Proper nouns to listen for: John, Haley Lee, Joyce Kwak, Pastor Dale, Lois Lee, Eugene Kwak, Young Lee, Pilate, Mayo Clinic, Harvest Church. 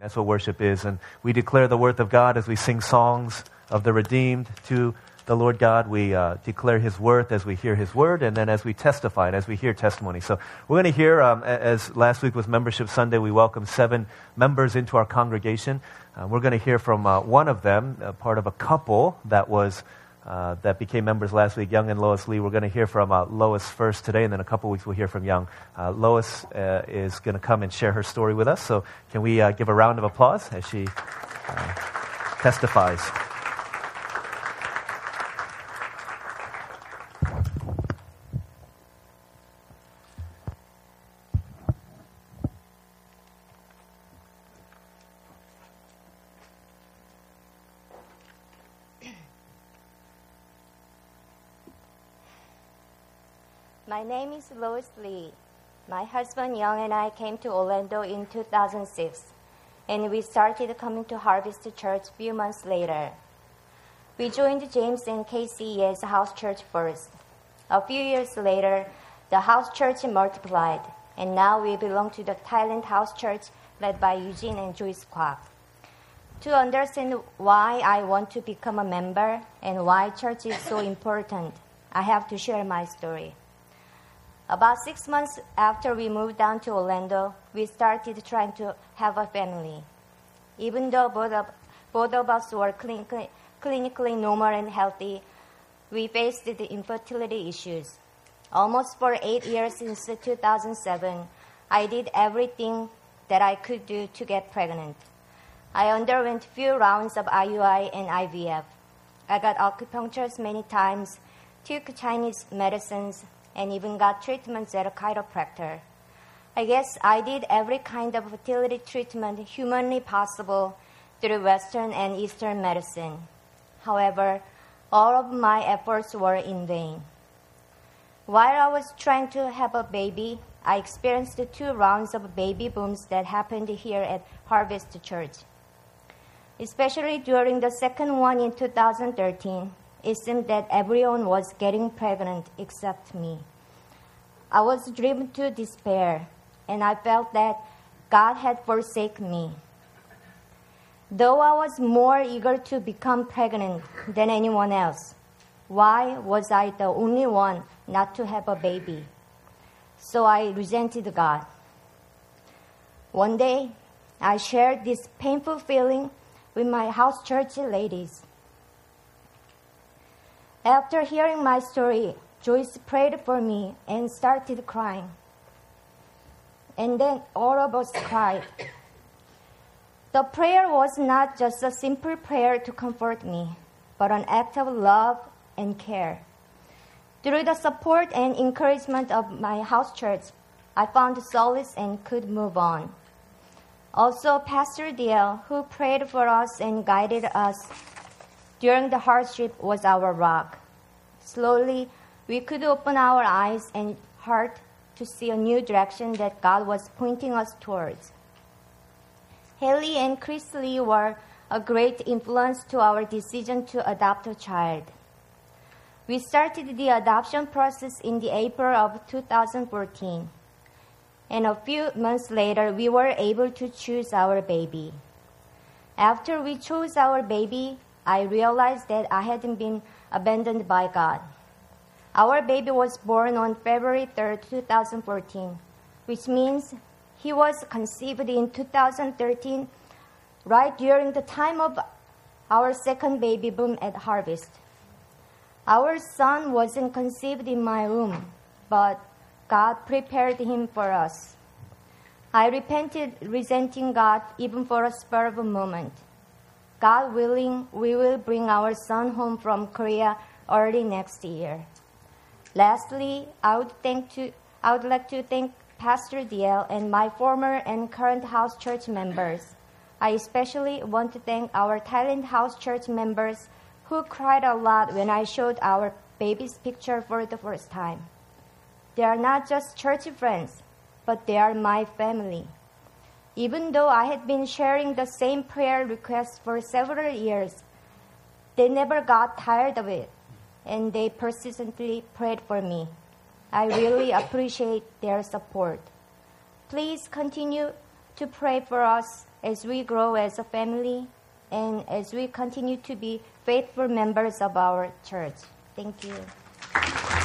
That's what worship is. And we declare the worth of God as we sing songs of the redeemed to the Lord God. We declare his worth as we hear his word, and then as we testify and as we hear testimony. So we're going to hear, as last week was Membership Sunday, we welcomed 7 members into our congregation. We're going to hear from one of them, part of a couple that was that became members last week, Young and Lois Lee. We're going to hear from Lois first today, and then a couple weeks we'll hear from Young. Lois is going to come and share her story with us. So can we give a round of applause as she testifies? My name is Lois Lee. My husband, Young, and I came to Orlando in 2006, and we started coming to Harvest Church a few months later. We joined James and Casey as house church first. A few years later, the house church multiplied, and now we belong to the Thailand house church led by Eugene and Joyce Kwak. To understand why I want to become a member and why church is so important, I have to share my story. About 6 months after we moved down to Orlando, we started trying to have a family. Even though both of us were clinically normal and healthy, we faced the infertility issues. Almost for 8 years since 2007, I did everything that I could do to get pregnant. I underwent a few rounds of IUI and IVF. I got acupunctures many times, took Chinese medicines, and even got treatments at a chiropractor. I guess I did every kind of fertility treatment humanly possible through Western and Eastern medicine. However, all of my efforts were in vain. While I was trying to have a baby, I experienced 2 rounds of baby booms that happened here at Harvest Church. Especially during the second one in 2013, it seemed that everyone was getting pregnant except me. I was driven to despair, and I felt that God had forsaken me. Though I was more eager to become pregnant than anyone else, why was I the only one not to have a baby? So I resented God. One day, I shared this painful feeling with my house church ladies. After hearing my story, Joyce prayed for me and started crying. And then all of us cried. The prayer was not just a simple prayer to comfort me, but an act of love and care. Through the support and encouragement of my house church, I found solace and could move on. Also, Pastor Dale, who prayed for us and guided us during the hardship, was our rock. Slowly, we could open our eyes and heart to see a new direction that God was pointing us towards. Haley and Chris Lee were a great influence to our decision to adopt a child. We started the adoption process in the April of 2014, and a few months later, we were able to choose our baby. After we chose our baby, I realized that I hadn't been abandoned by God. Our baby was born on February 3, 2014, which means he was conceived in 2013, right during the time of our second baby boom at Harvest. Our son wasn't conceived in my womb, but God prepared him for us. I repented, resenting God even for a spur of a moment. God willing, we will bring our son home from Korea early next year. Lastly, I would like to thank Pastor Dale and my former and current house church members. I especially want to thank our Thailand house church members who cried a lot when I showed our baby's picture for the first time. They are not just church friends, but they are my family. Even though I had been sharing the same prayer request for several years, they never got tired of it, and they persistently prayed for me. I really appreciate their support. Please continue to pray for us as we grow as a family and as we continue to be faithful members of our church. Thank you.